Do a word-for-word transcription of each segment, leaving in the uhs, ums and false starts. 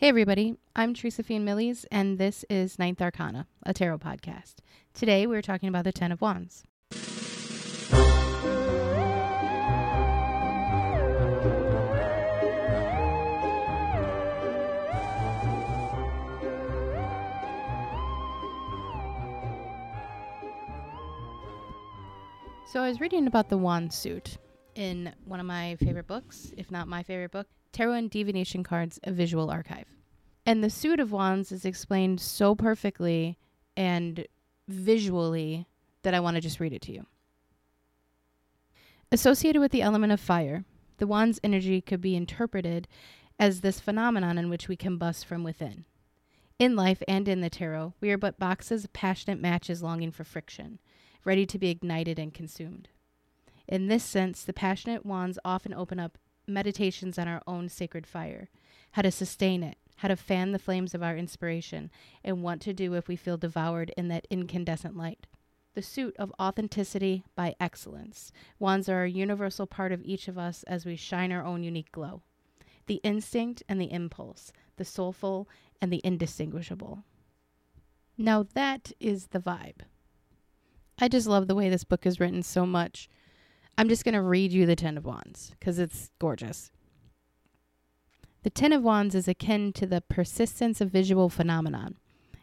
Hey everybody, I'm Teresa Fien-Millies and this is Ninth Arcana, a tarot podcast. Today we're talking about the Ten of Wands. So I was reading about the wand suit in one of my favorite books, if not my favorite book, Tarot and Divination Cards, A Visual Archive. And the suit of wands is explained so perfectly and visually that I want to just read it to you. Associated with the element of fire, the wand's energy could be interpreted as this phenomenon in which we combust from within. In life and in the tarot, we are but boxes of passionate matches longing for friction, ready to be ignited and consumed. In this sense, the passionate wands often open up meditations on our own sacred fire, how to sustain it, how to fan the flames of our inspiration, and what to do if we feel devoured in that incandescent light. The suit of authenticity by excellence. Wands are a universal part of each of us as we shine our own unique glow. The instinct and the impulse, the soulful and the indistinguishable. Now that is the vibe. I just love the way this book is written so much. I'm just going to read you the Ten of Wands because it's gorgeous. The Ten of Wands is akin to the persistence of visual phenomenon.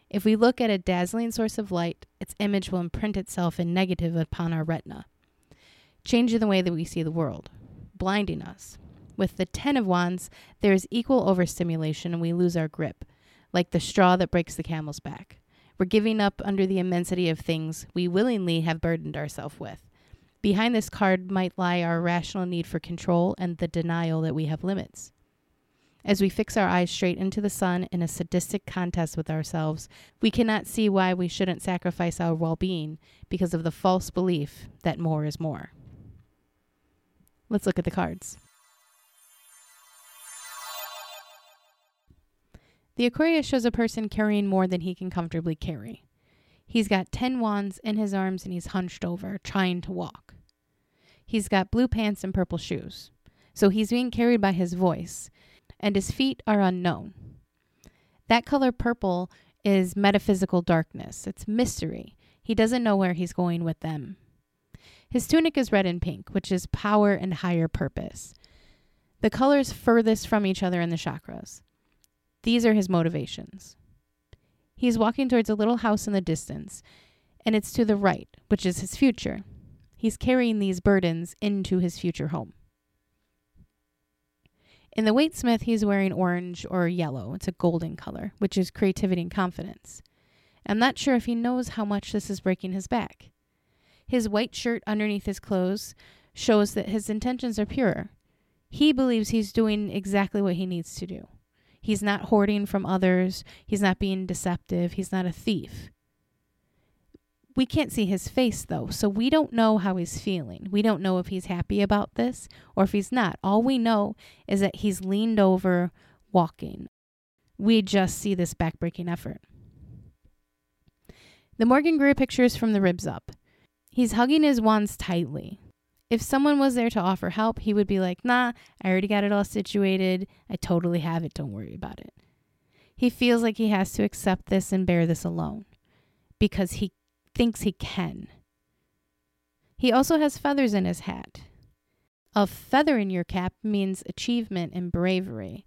If we look at a dazzling source of light, its image will imprint itself in negative upon our retina, changing the way that we see the world, blinding us. With the Ten of Wands, there is equal overstimulation and we lose our grip, like the straw that breaks the camel's back. We're giving up under the immensity of things we willingly have burdened ourselves with. Behind this card might lie our rational need for control and the denial that we have limits. As we fix our eyes straight into the sun in a sadistic contest with ourselves, we cannot see why we shouldn't sacrifice our well-being because of the false belief that more is more. Let's look at the cards. The Aquarius shows a person carrying more than he can comfortably carry. He's got ten wands in his arms and he's hunched over, trying to walk. He's got blue pants and purple shoes. So he's being carried by his voice, and his feet are unknown. That color purple is metaphysical darkness. It's mystery. He doesn't know where he's going with them. His tunic is red and pink, which is power and higher purpose. The colors furthest from each other in the chakras. These are his motivations. He's walking towards a little house in the distance, and it's to the right, which is his future. He's carrying these burdens into his future home. In the Waite-Smith, he's wearing orange or yellow. It's a golden color, which is creativity and confidence. I'm not sure if he knows how much this is breaking his back. His white shirt underneath his clothes shows that his intentions are pure. He believes he's doing exactly what he needs to do. He's not hoarding from others. He's not being deceptive. He's not a thief. We can't see his face, though, so we don't know how he's feeling. We don't know if he's happy about this or if he's not. All we know is that he's leaned over, walking. We just see this backbreaking effort. The Morgan Greer picture is from the ribs up. He's hugging his wands tightly. If someone was there to offer help, he would be like, nah, I already got it all situated. I totally have it. Don't worry about it. He feels like he has to accept this and bear this alone because he thinks he can. He also has feathers in his hat. A feather in your cap means achievement and bravery.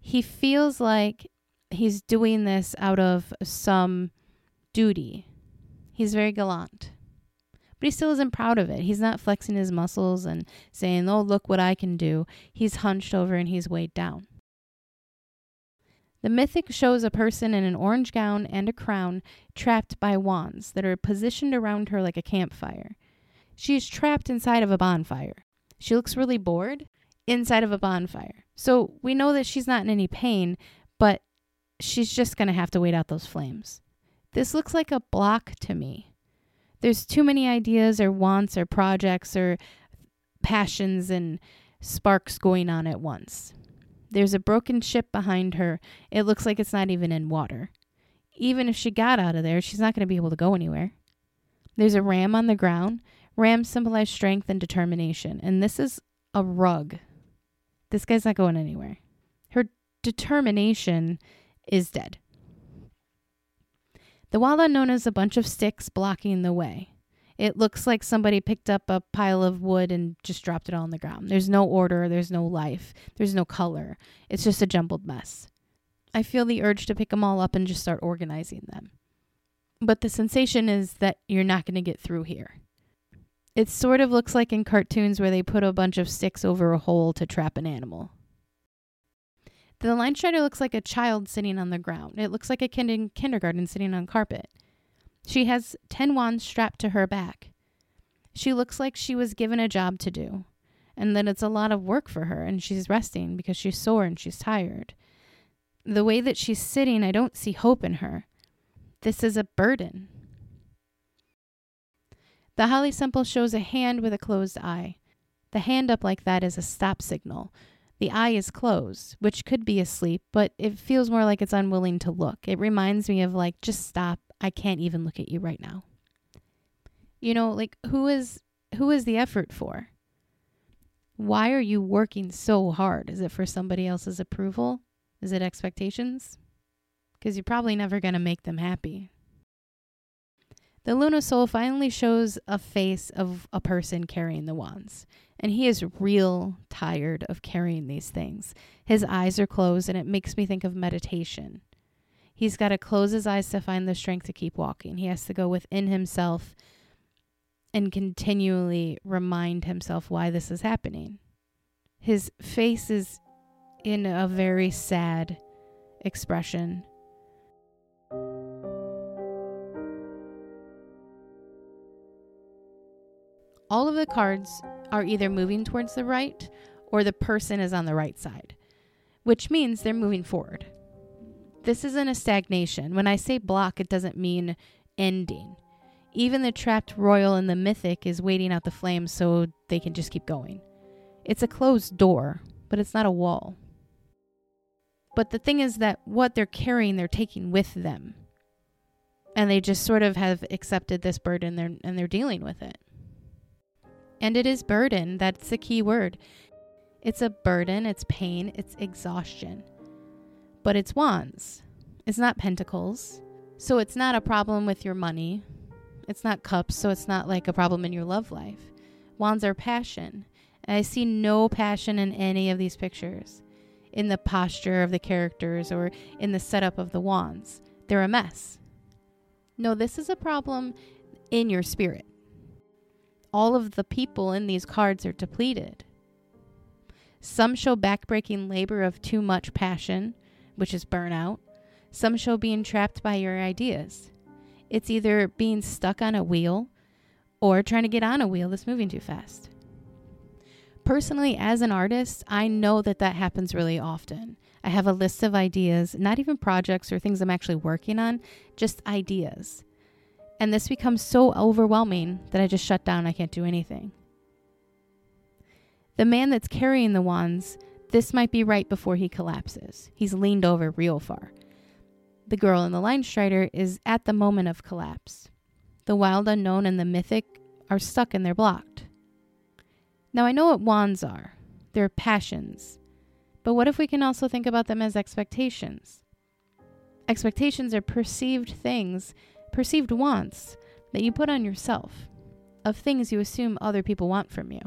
He feels like he's doing this out of some duty. He's very gallant. But he still isn't proud of it. He's not flexing his muscles and saying, oh, look what I can do. He's hunched over and he's weighed down. The Mythic shows a person in an orange gown and a crown trapped by wands that are positioned around her like a campfire. She is trapped inside of a bonfire. She looks really bored inside of a bonfire. So we know that she's not in any pain, but she's just going to have to wait out those flames. This looks like a block to me. There's too many ideas or wants or projects or passions and sparks going on at once. There's a broken ship behind her. It looks like it's not even in water. Even if she got out of there, she's not going to be able to go anywhere. There's a ram on the ground. Rams symbolize strength and determination. And this is a rug. This guy's not going anywhere. Her determination is dead. The Wild Unknown is a bunch of sticks blocking the way. It looks like somebody picked up a pile of wood and just dropped it all on the ground. There's no order. There's no life. There's no color. It's just a jumbled mess. I feel the urge to pick them all up and just start organizing them. But the sensation is that you're not going to get through here. It sort of looks like in cartoons where they put a bunch of sticks over a hole to trap an animal. The Line Shredder looks like a child sitting on the ground. It looks like a kid in kindergarten sitting on carpet. She has ten wands strapped to her back. She looks like she was given a job to do, and that it's a lot of work for her, and she's resting because she's sore and she's tired. The way that she's sitting, I don't see hope in her. This is a burden. The Hollar Sample shows a hand with a closed eye. The hand up like that is a stop signal. The eye is closed, which could be asleep, but it feels more like it's unwilling to look. It reminds me of like, just stop. I can't even look at you right now. You know, like who is who is the effort for? Why are you working so hard? Is it for somebody else's approval? Is it expectations? Because you're probably never going to make them happy. The Luna Soul finally shows a face of a person carrying the wands. And he is real tired of carrying these things. His eyes are closed, and it makes me think of meditation. He's got to close his eyes to find the strength to keep walking. He has to go within himself and continually remind himself why this is happening. His face is in a very sad expression. All of the cards are either moving towards the right or the person is on the right side, which means they're moving forward. This isn't a stagnation. When I say block, it doesn't mean ending. Even the trapped royal and the mythic is waiting out the flames so they can just keep going. It's a closed door, but it's not a wall. But the thing is that what they're carrying, they're taking with them. And they just sort of have accepted this burden and they're, and they're dealing with it. And it is burden. That's the key word. It's a burden. It's pain. It's exhaustion. But it's wands. It's not pentacles. So it's not a problem with your money. It's not cups. So it's not like a problem in your love life. Wands are passion. And I see no passion in any of these pictures. In the posture of the characters or in the setup of the wands. They're a mess. No, this is a problem in your spirit. All of the people in these cards are depleted. Some show backbreaking labor of too much passion, which is burnout. Some show being trapped by your ideas. It's either being stuck on a wheel or trying to get on a wheel that's moving too fast. Personally, as an artist, I know that that happens really often. I have a list of ideas, not even projects or things I'm actually working on, just ideas. And this becomes so overwhelming that I just shut down. I can't do anything. The man that's carrying the wands, this might be right before he collapses. He's leaned over real far. The girl in the Line Shredder is at the moment of collapse. The Wild Unknown and the Mythic are stuck and they're blocked. Now I know what wands are. They're passions. But what if we can also think about them as expectations? Expectations are perceived things, perceived wants that you put on yourself, of things you assume other people want from you.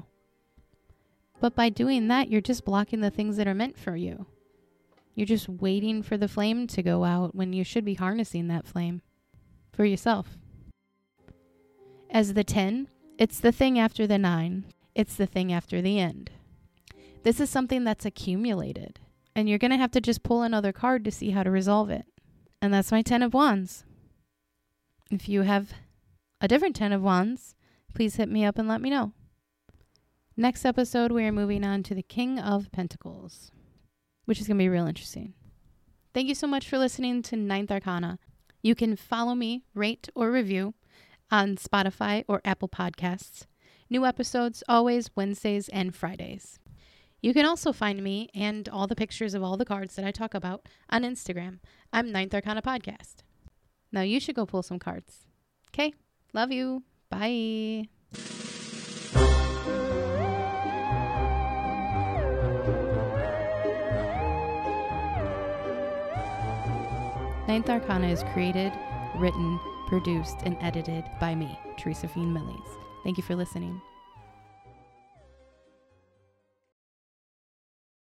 But by doing that, you're just blocking the things that are meant for you. You're just waiting for the flame to go out when you should be harnessing that flame for yourself. As the ten, it's the thing after the nine. It's the thing after the end. This is something that's accumulated, and you're going to have to just pull another card to see how to resolve it. And that's my ten of wands. If you have a different ten of wands, please hit me up and let me know. Next episode, we are moving on to the King of Pentacles, which is going to be real interesting. Thank you so much for listening to Ninth Arcana. You can follow me, rate, or review on Spotify or Apple Podcasts. New episodes always Wednesdays and Fridays. You can also find me and all the pictures of all the cards that I talk about on Instagram. I'm Ninth Arcana Podcast. Now you should go pull some cards. Okay, love you. Bye. Ninth Arcana is created, written, produced, and edited by me, Teresa Fien-Millies. Thank you for listening.